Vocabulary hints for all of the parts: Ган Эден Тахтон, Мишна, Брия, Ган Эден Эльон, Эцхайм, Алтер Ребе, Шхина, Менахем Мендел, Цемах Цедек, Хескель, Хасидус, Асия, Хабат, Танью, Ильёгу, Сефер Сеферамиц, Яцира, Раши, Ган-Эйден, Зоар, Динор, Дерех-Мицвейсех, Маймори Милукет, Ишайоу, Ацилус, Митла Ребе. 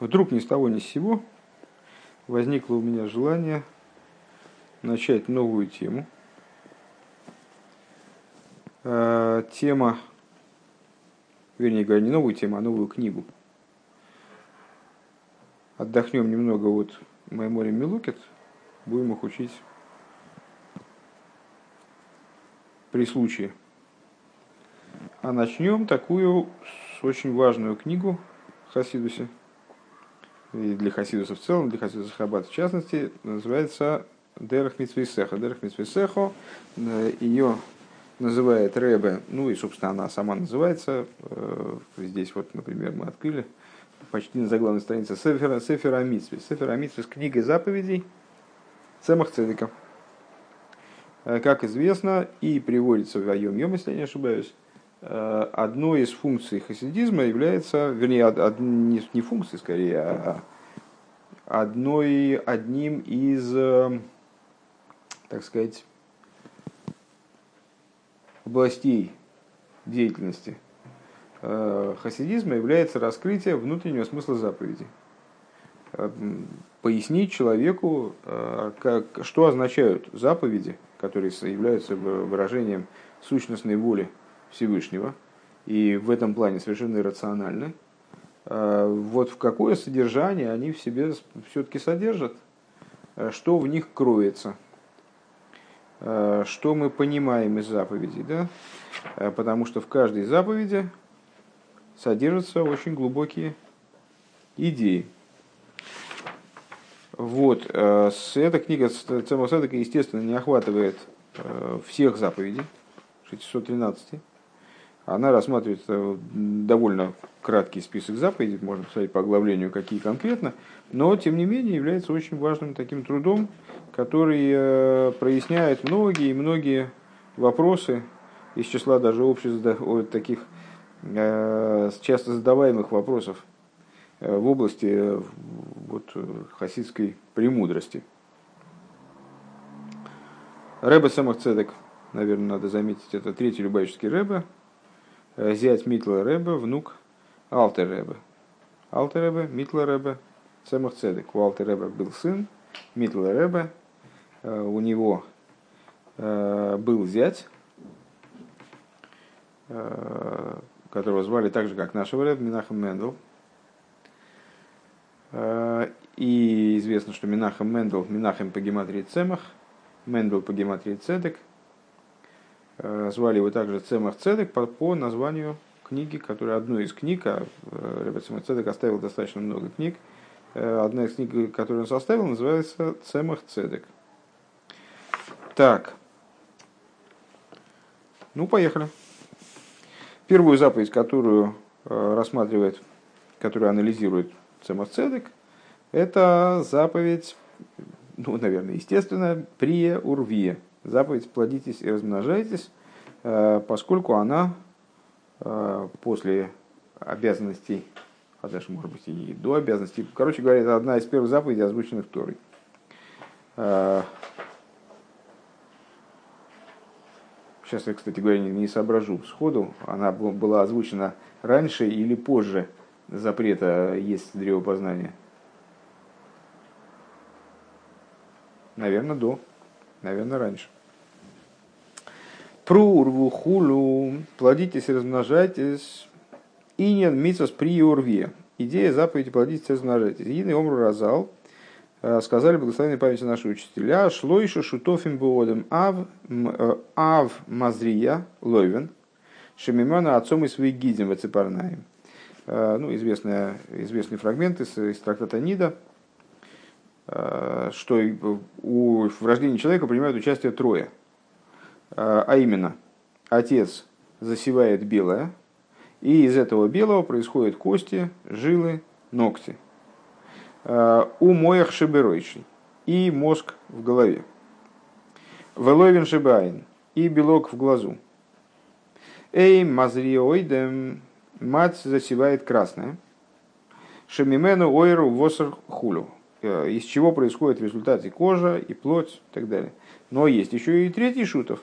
Вдруг ни с того ни с сего возникло у меня желание начать новую тему. Тема, вернее говоря, не новую тему, а новую книгу. Отдохнем немного от Маймори Милукет, будем их учить при случае. А начнем такую очень важную книгу в Хасидусе, и для Хасидуса в целом, для Хасидуса Хабат в частности, называется «Дерех-Мицвейсех». «Дерех-Мицвейсех», ее называет Ребе, ну и, собственно, она сама называется. Здесь вот, например, мы открыли почти на заглавной странице «Сефер Сеферамиц». «Сеферамиц» с книгой заповедей Цемах Цедека. Как известно, и приводится в Айом-Йом, если я не ошибаюсь, одной из функций хасидизма является, вернее, не функции, скорее, а одним из, так сказать, областей деятельности хасидизма является раскрытие внутреннего смысла заповеди. Пояснить человеку, что означают заповеди, которые являются выражением сущностной воли Всевышнего, и в этом плане совершенно иррациональны, вот в какое содержание они в себе все-таки содержат, что в них кроется, что мы понимаем из заповедей, да? Потому что в каждой заповеди содержатся очень глубокие идеи. Вот, эта книга Цемах Цедека, естественно, не охватывает всех заповедей, 613. Она рассматривает довольно краткий список заповедей, можно посмотреть по оглавлению, какие конкретно, но, тем не менее, является очень важным таким трудом, который проясняет многие вопросы из числа даже таких часто задаваемых вопросов в области вот хасидской премудрости. Ребе Цемах Цедек, наверное, надо заметить, это третий любавичский Ребе, зять Митла Ребе, внук Алтер Ребе. Алтер Ребе, Митла Ребе, Цемах Цедек. У Алтер Ребе был сын, Митла Ребе, у него был зять, которого звали так же, как нашего Ребе, Менахем Мендел. И известно, что Менахем Мендел, Менахем по гематрии Цемах, Мендел по гематрии Цедек. Звали его также Цемах Цедек по названию книги, которая одной из книг, а Ребе Цемах Цедек оставил достаточно много книг. Одна из книг, которую он составил, называется «Цемах Цедек». Так, ну поехали. Первую заповедь, которую рассматривает, которую анализирует Цемах Цедек, это заповедь, ну, наверное, естественно, «Брия урвия». Заповедь «Плодитесь и размножайтесь», поскольку она после обязанностей, а даже, может быть, и до обязанностей, короче говоря, это одна из первых заповедей, озвученных Торой. Сейчас я, кстати говоря, не соображу сходу, она была озвучена раньше или позже запрета есть древо познания. Наверное, до. Наверное, раньше. Прурву хулу. Плодитесь и размножайтесь. Иньян мицвас приорве. Идея заповеди плодитесь и размножайтесь. Единый омру разал. Сказали благословенной памяти наши учителя. Шлойша шутофим боодом ав мазрия лойвен. Шемимана отцом и свои гидем вецепарнаем. Ну, известный фрагмент из трактата Нида, что в рождении человека принимают участие трое. А именно, отец засевает белое, и из этого белого происходят кости, жилы, ногти. У моих шеберойший, и мозг в голове. Велойвин шебаин, и белок в глазу. Эй, мазриоидем, мать засевает красное. Шемимену ойру восар хулю. Из чего происходит в результате кожа и плоть и так далее. Но есть еще и третий шутов.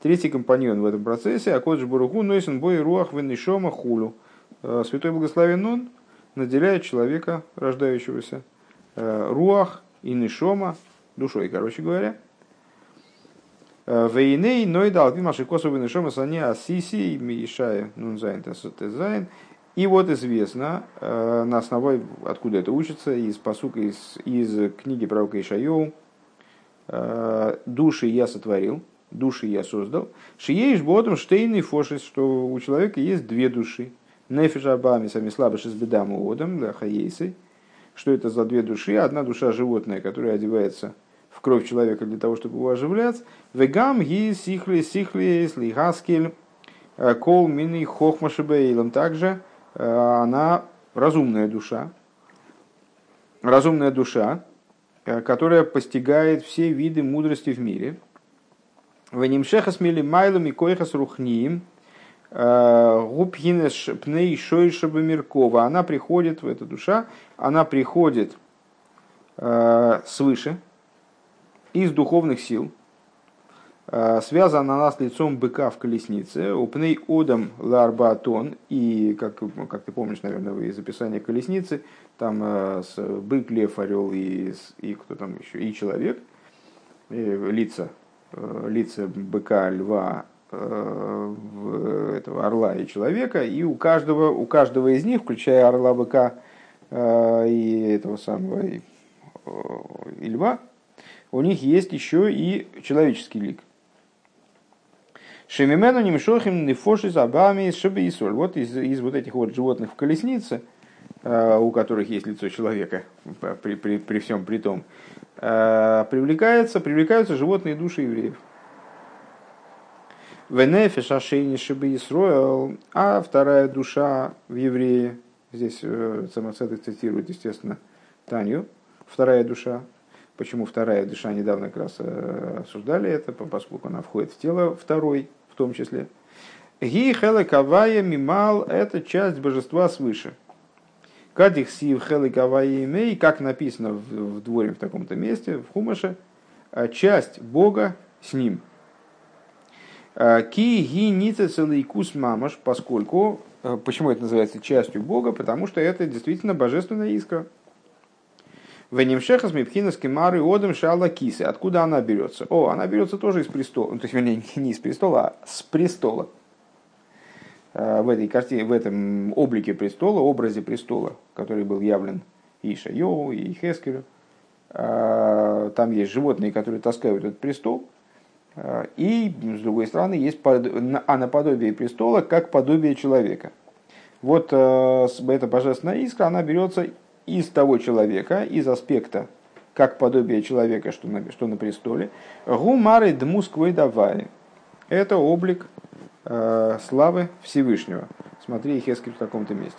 Третий компаньон в этом процессе. Акодж Баруху нойсен бой руах венешома хулю. Святой благословен он наделяет человека, рождающегося, руах и нишома, душой, короче говоря. Вейней, но и дал пимаши косовый нишома сани асиси мишая нунзайн тесотезайн. И вот известно, на основе, откуда это учится, из пасука, из книги пророка Ишайоу, «Души я сотворил, души я создал». «Шиеиш ботом штейный фошис», что у человека есть две души. «Нефиш абами сами слабыш из бедам уодом, да хаейсей». Что это за две души? Одна душа животное, которая одевается в кровь человека для того, чтобы его оживлять. «Вегам ги сихли сихли слигаскель кол мини хохмашебейлом». Также она разумная душа, которая постигает все виды мудрости в мире. Она приходит, эта душа, она приходит свыше, из духовных сил. Связана она с лицом быка в колеснице, упней одом ларбатон, и, как ты помнишь, наверное, из описания колесницы, там бык, лев, орел и кто там еще, и человек, и лица быка, льва, этого орла и человека, и у каждого из них, включая орла, быка и этого самого и льва, у них есть еще и человеческий лик. Шемимену немшохим нефоши забами шебеисоль. Вот из вот этих вот животных в колеснице, у которых есть лицо человека, при всем при том, привлекаются животные души евреев. Венефеш ашейни шебеисроэл, а вторая душа в еврее, здесь Цемах Цедек цитирует, естественно, Танью, вторая душа. Почему вторая душа, недавно как раз обсуждали это, поскольку она входит в тело второй, в том числе. «Ги хелэкавая мимал» – это часть божества свыше. «Кадих сив хелэкавая имей», как написано в дворе в таком-то месте, в Хумаше, часть Бога с ним. «Ки ги ницецелэйкус мамаш», поскольку, почему это называется частью Бога, потому что это действительно божественная искра. Венемшехас мипхинас кемары одам шала кисы. Откуда она берется? О, она берется тоже из престола. То есть, вернее, не из престола, а с престола. В этой картине, в этом облике престола, образе престола, который был явлен и Ишайоу, и Хескелю. Там есть животные, которые таскают этот престол. И, с другой стороны, есть наподобие престола, как подобие человека. Вот эта божественная искра, она берется из того человека, из аспекта, как подобие человека, что на престоле. Гумары дмусквы давай. Это облик славы Всевышнего. Смотри, Хескель в таком-то месте.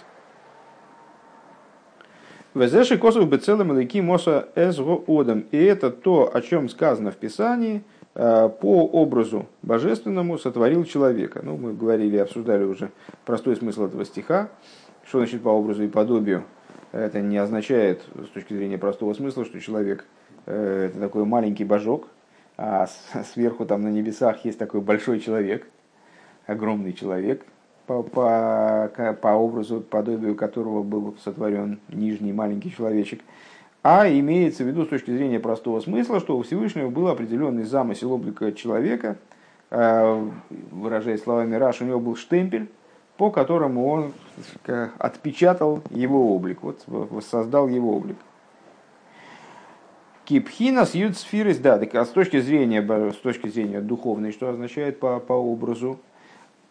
Везеши косов бы целым лыки моса эзго одам. И это то, о чем сказано в Писании, по образу божественному сотворил человека. Ну, мы говорили, обсуждали уже простой смысл этого стиха, что значит по образу и подобию. Это не означает, с точки зрения простого смысла, что человек это такой маленький божок, а сверху там на небесах есть такой большой человек, огромный человек, по образу, подобию которого был сотворен нижний маленький человечек. А имеется в виду, с точки зрения простого смысла, что у Всевышнего был определенный замысел облика человека, выражаясь словами Раши, у него был штемпель, по которому он отпечатал его облик, вот, воссоздал его облик. Кипхина сьют сфирис, да, так, а с точки зрения духовной, что означает по образу,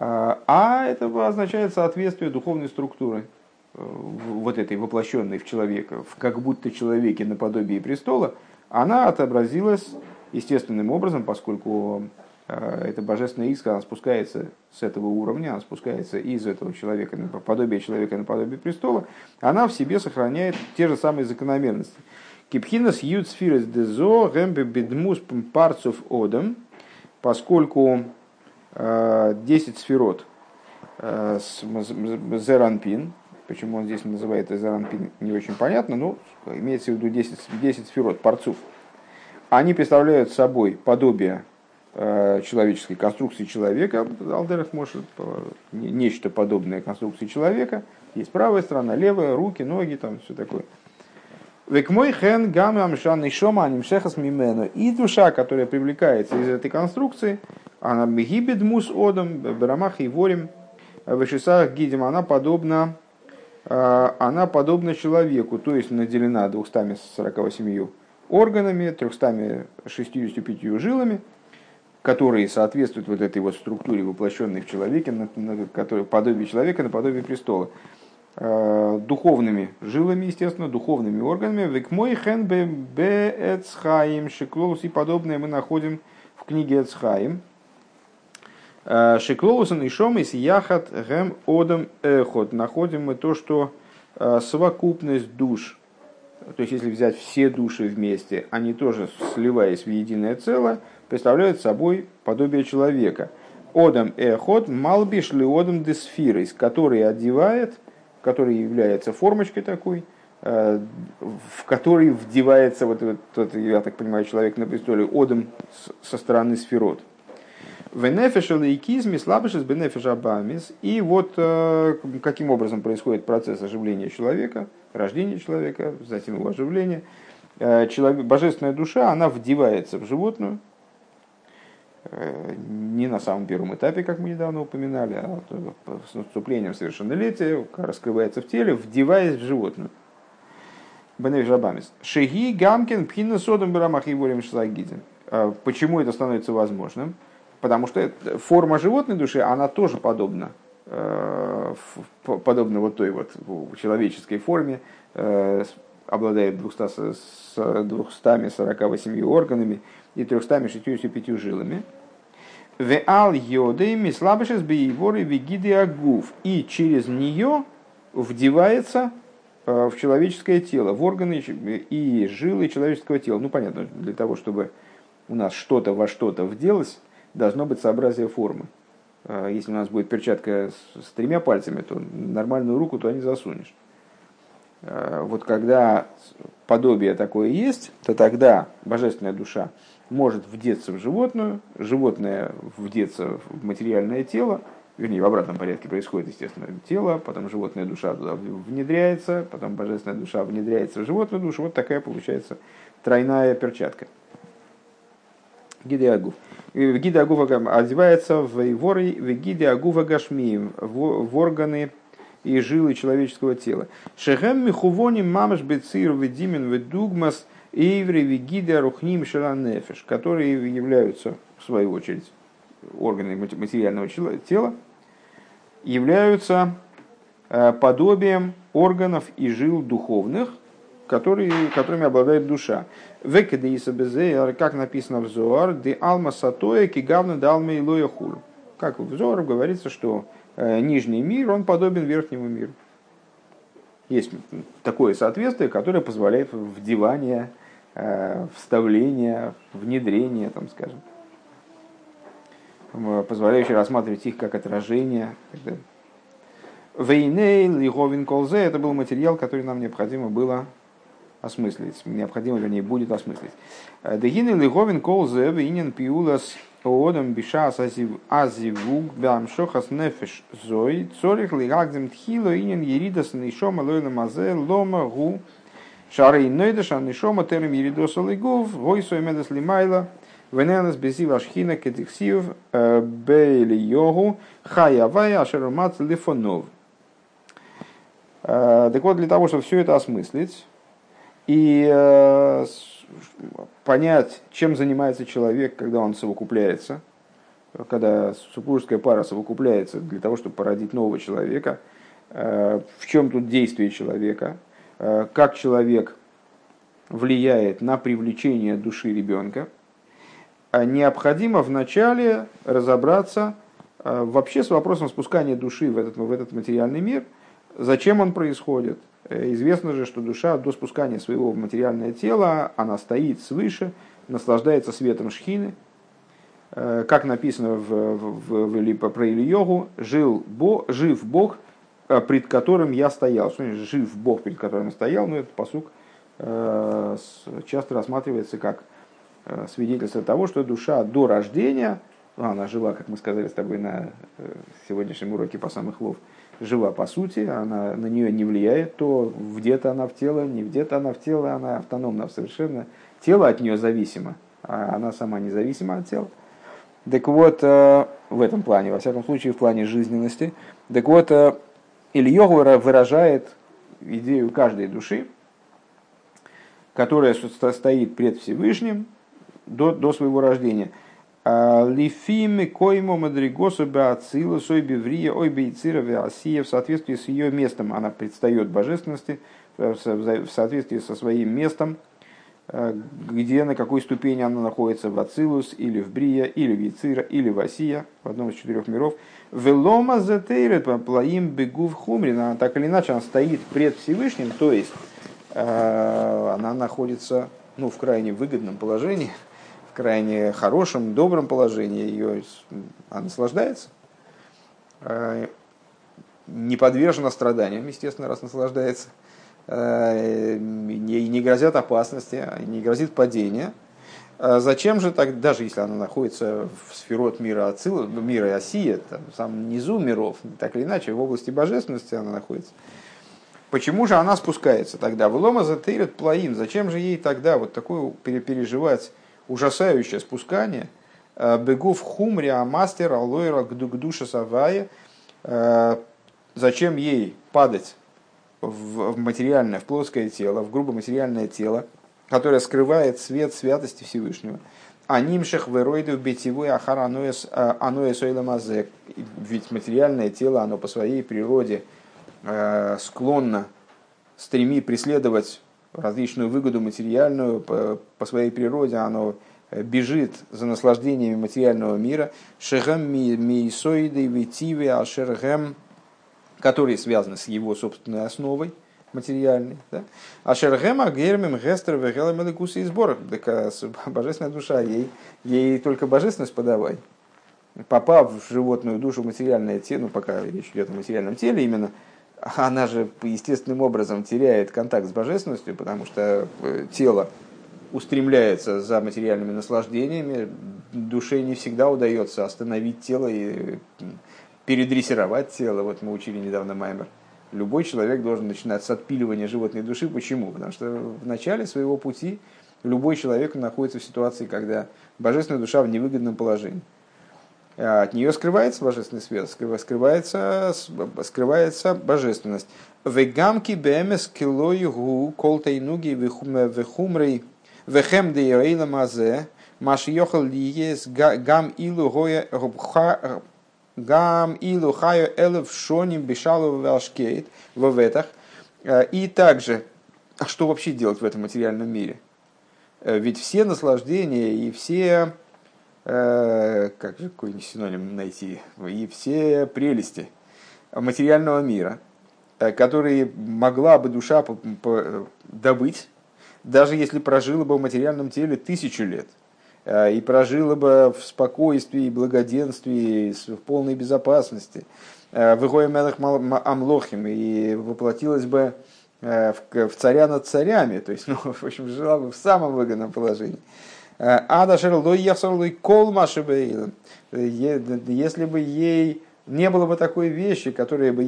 а это означает соответствие духовной структуры, вот этой воплощенной в человека, в как будто человеке наподобие престола, она отобразилась естественным образом, поскольку эта божественная искра, она спускается с этого уровня, она спускается из этого человека, наподобие престола, она в себе сохраняет те же самые закономерности. Кипхинас ют сфирес дезо гэмбе бедмус парцов одам, поскольку 10 сферот зеранпин, почему он здесь называет зеранпин, не очень понятно, но имеется в виду 10 сферот парцов, они представляют собой подобие человеческой конструкции человека, алдерах может нечто подобное конструкции человека, есть правая сторона, левая, руки, ноги, там все такое. И душа, которая привлекается из этой конструкции, она мгибед мус одом, берамах и ворим, в шесах гидем, она подобна человеку, то есть наделена 248 органами, 365 жилами, которые соответствуют вот этой вот структуре, воплощенной в человеке, подобие человека, наподобие престола. Духовными жилами, естественно, духовными органами. Векмой хэн бэ Эцхайм шеклолус, и подобное мы находим в книге Эцхайм. Шеклолусан и шомис яхат гэм одам эхот. Находим мы то, что совокупность душ, то есть если взять все души вместе, они тоже, сливаясь в единое целое, представляют собой подобие человека. Одам эхот малбиш ли одам десфирис, который одевает, который является формочкой такой, в которой вдевается, вот я так понимаю, человек на престоле, одом со стороны сферот. И вот каким образом происходит процесс оживления человека, рождения человека, затем его оживления. Божественная душа, она вдевается в животную, не на самом первом этапе, как мы недавно упоминали, а с наступлением совершеннолетия раскрывается в теле, вдеваясь в животное. Шеги гамкин пхинна содом барамах и ворим шлагидин. Почему это становится возможным? Потому что форма животной души, она тоже подобна вот той вот человеческой форме, обладает 248 органами и 365 жилами. И через нее вдевается в человеческое тело, в органы и жилы человеческого тела. Ну, понятно, для того, чтобы у нас что-то во что-то вделось, должно быть сообразие формы. Если у нас будет перчатка с 3 пальцами, то нормальную руку туда не засунешь. Вот когда подобие такое есть, то тогда божественная душа может вдеться в животную, животное вдеться в материальное тело, вернее, в обратном порядке происходит, естественно, тело, потом животная душа туда внедряется, потом божественная душа внедряется в животную душу, вот такая получается тройная перчатка. Гидеагув. Гидеагув одевается в воры, в гидеагува гашмием, в органы и жилы человеческого тела. Шехем михувоним мамаш бецир ведимен ведугмас эйври вегида рухним шеланефеш, которые являются, в свою очередь, органы материального тела, являются подобием органов и жил духовных, которыми обладает душа. Векедиса безеяр, как написано в Зоар, де алма сатоя кигавна далме илоя хулу. Как в Зоар говорится, что нижний мир, он подобен верхнему миру. Есть такое соответствие, которое позволяет вдевание, вставление, внедрение, там, скажем, позволяющее рассматривать их как отражение. Вейнейл и Говин Колзе – это был материал, который нам необходимо было осмыслить. Необходимо, вернее, будет осмыслить. Дегинейл и Говин Колзе вейнен пиулас Оодам биша азивуг бамшохас нефеш зой цорих лигакзем тхило инин еридас нишома лойна мазе лома гу шарей нойдаша нишома терем еридоса лигов войсо имедас лимайла вененас безив ашхина кедиксив бейли йогу хаявая ашерумат лифонов. Так вот, для того, чтобы все это осмыслить и понять, чем занимается человек, когда он совокупляется, когда супружеская пара совокупляется для того, чтобы породить нового человека, в чем тут действие человека, как человек влияет на привлечение души ребенка, необходимо вначале разобраться вообще с вопросом спускания души в этот материальный мир, зачем он происходит. Известно же, что душа до спускания своего в материальное тело, она стоит свыше, наслаждается светом шхины. Как написано про Ильёгу, «Жив Бог, пред которым я стоял». Что значит «жив Бог, пред которым я стоял»? Ну, этот пасук часто рассматривается как свидетельство того, что душа до рождения, она жила, как мы сказали с тобой на сегодняшнем уроке по самых лов, жива по сути, она на нее не влияет, то где-то она в тело, не где-то она в тело, она автономна совершенно, тело от нее зависимо, а она сама независима от тела. Так вот, в этом плане, во всяком случае, в плане жизненности. Так вот, Ильёх выражает идею каждой души, которая стоит пред Всевышним до своего рождения. Лифими коймо мадригосу беацилус ойби врия ойби Яцира веасия, в соответствии с ее местом она предстает божественности, в соответствии со своим местом, где, на какой ступени она находится, в Ацилус, или в Брия, или в Яцира, или в Асия, в одном из четырех миров. Велома затейрет плаим бегу в хумрина. Так или иначе, она стоит пред Всевышним, то есть она находится, ну, в крайне выгодном положении, в крайне хорошем, добром положении, ее, она наслаждается, не подвержена страданиям, естественно, раз наслаждается. Ей не грозят опасности, не грозит падение. Зачем же так, даже если она находится в сферот мира Ацилла, мира Асия, там, в самом низу миров, так или иначе, в области божественности она находится. Почему же она спускается тогда? Влома затырит плаим. Зачем же ей тогда вот такое переживать ужасающее спускание? Бегов хумри амастер алойра гдукдуша савая. Зачем ей падать в материальное, в плоское тело, в грубо материальное тело, которое скрывает свет святости Всевышнего. Анимших вероидов бетевой ахар аноэс ойламазек. Ведь материальное тело, оно по своей природе склонно преследовать различную выгоду материальную, по своей природе оно бежит за наслаждениями материального мира. Шехем миисоиды ветивы ашерхем, которые связаны с его собственной основой материальной. Ашергема гермим гестер вегелем элекуси и сборах. Так божественная душа, ей только божественность подавай. Попав в животную душу, в материальное тело, ну пока речь идет о материальном теле именно, она же естественным образом теряет контакт с божественностью, потому что тело устремляется за материальными наслаждениями, душе не всегда удается остановить тело и передрессировать тело. Вот мы учили недавно маймер. Любой человек должен начинать с отпиливания животной души. Почему? Потому что в начале своего пути любой человек находится в ситуации, когда божественная душа в невыгодном положении. От нее скрывается божественный свет, скрывается божественность. Вегамки бемес килоюгу колтейнуги вехумрей вехемдейлемазе машиохал лиес гам илу гоя рубха Гам илу хаю элев шоним бешалу валшкейт воветах. И также, что вообще делать в этом материальном мире? Ведь все наслаждения и все, как же какой-нибудь синоним найти, и все прелести материального мира, которые могла бы душа добыть, даже если прожила бы в материальном теле 1000 лет. И прожила бы в спокойствии, благоденствии, в полной безопасности, и воплотилась бы в царя над царями, то есть, ну, в общем, жила бы в самом выгодном положении. Если бы ей не было бы такой вещи, которой бы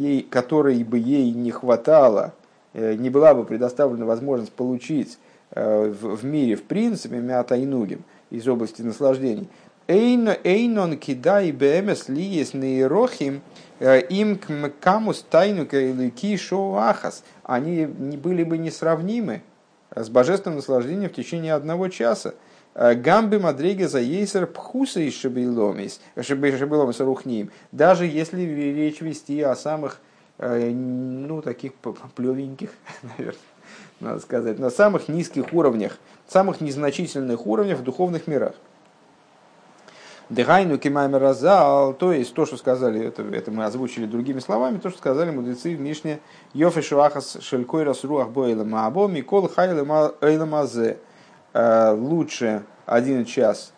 ей не хватало, не была бы предоставлена возможность получить в мире, в принципе, мятайнугим, из области наслаждений. Эйнон кидай бэмэс лиес нейрохим им камкамус тайнука илыки шоахас. Они были бы несравнимы с божественным наслаждением в течение 1 часа. Гамбы мадреге за ейсер пхуса из шабиломис рухним. Даже если речь вести о самых, ну, таких плевеньких, наверное, надо сказать, на самых низких уровнях, самых незначительных уровнях в духовных мирах. Дыхайну кимаймеразал, то есть то, что сказали, это мы озвучили другими словами, то, что сказали мудрецы в Мишне, Йофешуахас шелькойрас руах боэлэм або микол хайлэм эйламазе. Лучше 1 час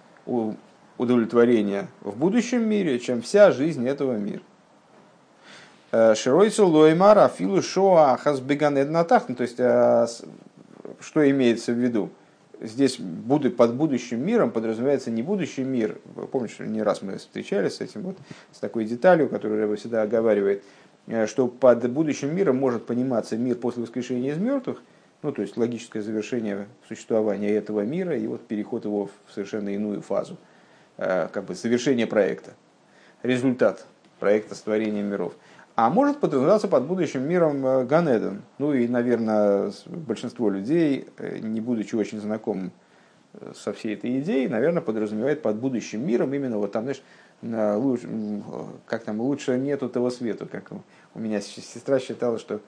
удовлетворения в будущем мире, чем вся жизнь этого мира. Широйцу лоймар афилу шоахас беган эден тахтон. То есть, что имеется в виду? здесь под будущим миром подразумевается не будущий мир. Помнишь, не раз мы встречались с этим, вот, с такой деталью, которую Рэба всегда оговаривает, что под будущим миром может пониматься мир после воскрешения из мертвых, ну, то есть логическое завершение существования этого мира и вот переход его в совершенно иную фазу, как бы завершение проекта, результат проекта сотворения миров. А может подразумеваться под будущим миром Ган Эден. Ну и, наверное, большинство людей, не будучи очень знакомым со всей этой идеей, наверное, подразумевает под будущим миром именно вот там, знаешь, как там лучше нет этого света. Как у меня сестра считала, что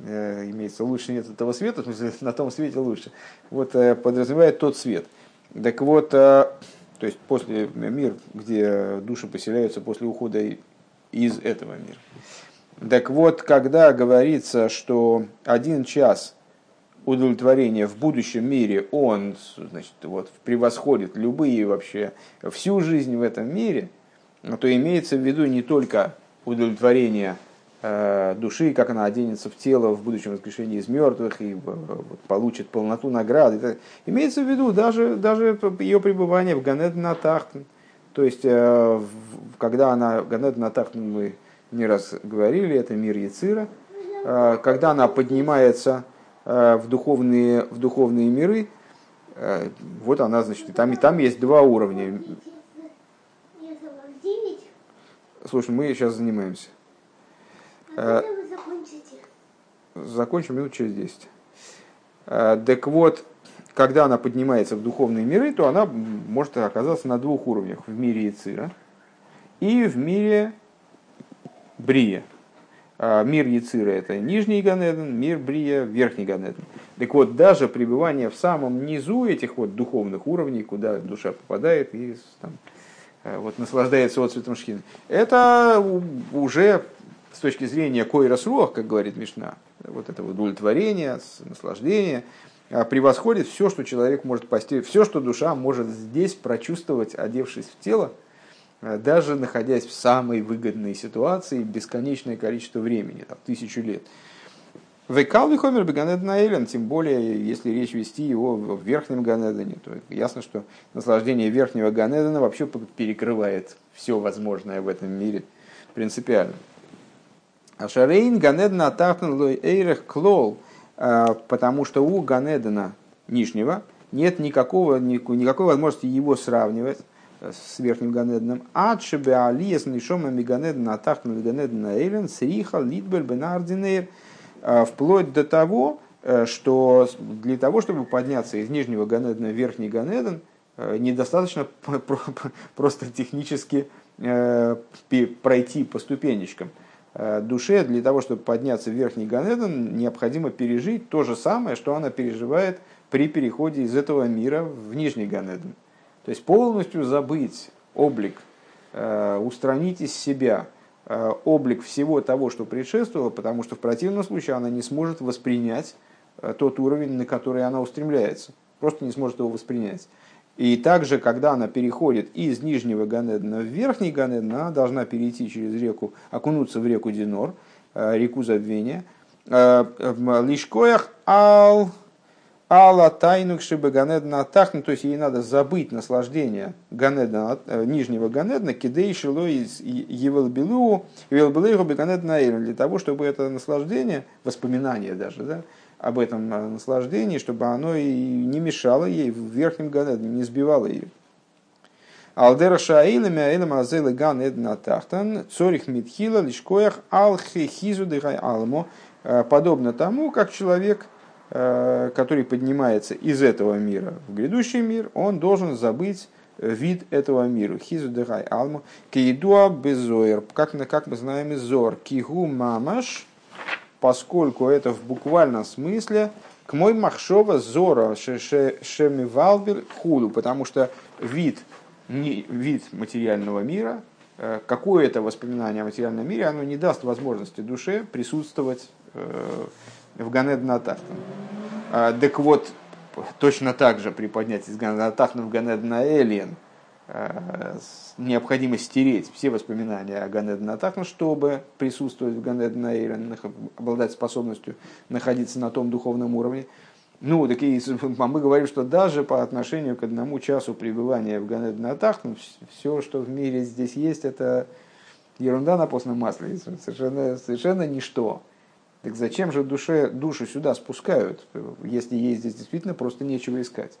имеется лучше нет этого света, в смысле на том свете лучше. Вот подразумевает тот свет. Так вот, то есть после мир, где души поселяются после ухода из этого мира. Так вот, когда говорится, что 1 час удовлетворения в будущем мире, он, значит, вот, превосходит любые вообще, всю жизнь в этом мире, то имеется в виду не только удовлетворение души, как она оденется в тело в будущем воскрешении из мертвых и вот, получит полноту награды. Это, имеется в виду даже ее пребывание в Ган Эден Тахтон. То есть, когда она, Ган Эден Тахтон, мы не раз говорили, это мир Яцира, когда она поднимается в духовные миры, вот она, значит, и там есть 2 уровня. Слушай, мы сейчас занимаемся. А когда вы закончите? Закончим минут через 10. Так вот, когда она поднимается в духовные миры, то она может оказаться на 2 уровнях. В мире Яцира и в мире Брия. Мир Яцира — это нижний Ган Эден, мир Брия — верхний Ган Эден. Так вот, даже пребывание в самом низу этих вот духовных уровней, куда душа попадает и там, вот, наслаждается отцветом Шхины, это уже с точки зрения койрос руах, как говорит Мишна, вот этого удовлетворения, наслаждения, превосходит все, что человек может постичь, все, что душа может здесь прочувствовать, одевшись в тело, даже находясь в самой выгодной ситуации бесконечное количество времени, там, 1000 лет. Векалвихомер Ган Эден Эльон, тем более, если речь вести его в верхнем Ган Эдене, то ясно, что наслаждение верхнего Ган Эдена вообще перекрывает все возможное в этом мире принципиально. Ашарейн Ган Эден Тахтон лой эйрех клол, потому что у Ган Эдена нижнего нет никакой возможности его сравнивать с верхним Ган Эденом. Адшебе алиес нишомами Ган Эден Тахтон Ган Эден Эльон сриха литбель бенардинейр, вплоть до того, что для того, чтобы подняться из нижнего Ган Эдена в верхний Ган Эден, недостаточно просто технически пройти по ступенечкам. Душе для того, чтобы подняться в верхний Ган Эден, необходимо пережить то же самое, что она переживает при переходе из этого мира в нижний Ган Эден. То есть полностью забыть облик, устранить из себя облик всего того, что предшествовало, потому что в противном случае она не сможет воспринять тот уровень, на который она устремляется. Просто не сможет его воспринять. И также, когда она переходит из нижнего Ган Эдена в верхний Ган Эден, она должна перейти через реку, окунуться в реку Динор, реку забвения. Лишкоях алла тайнук шибы Ган Эдена тахну, то есть ей надо забыть наслаждение Ган Эдена, нижнего Ган Эдена, кидей шило из евелбилу, евелбилейху бы Ган Эдена эйрен, для того, чтобы это наслаждение, воспоминание даже, да, об этом наслаждении, чтобы оно и не мешало ей в верхнем Ган Эдене, не сбивало ее. Алдера шаилами аэлем азэлэ Ган Эден Тахтон цорих митхила лишкоях алхихизу дыхай алмо. Подобно тому, как человек, который поднимается из этого мира в грядущий мир, он должен забыть вид этого мира. Хизу дыхай алмо. Кейдуа безоэр. Как мы знаем из Зоар. Кигу мамаш. Поскольку это в буквальном смысле к мой махшова зора шемивалбер худу, потому что вид материального мира, какое-то воспоминание о материальном мире, оно не даст возможности душе присутствовать в Ган Эден Тахтон. Так вот, точно так же при поднятии из Ган Эден Тахтон в Ган Эден Эльон необходимо стереть все воспоминания о Ган Эден Тахтон, чтобы присутствовать в Ган Эден Эльон, обладать способностью находиться на том духовном уровне. Ну, так и, мы говорим, что даже по отношению к 1 часу пребывания в Ган Эден Тахтон, все, что в мире здесь есть, это ерунда на постном масле, совершенно ничто. Так зачем же душу сюда спускают, если ей здесь действительно просто нечего искать?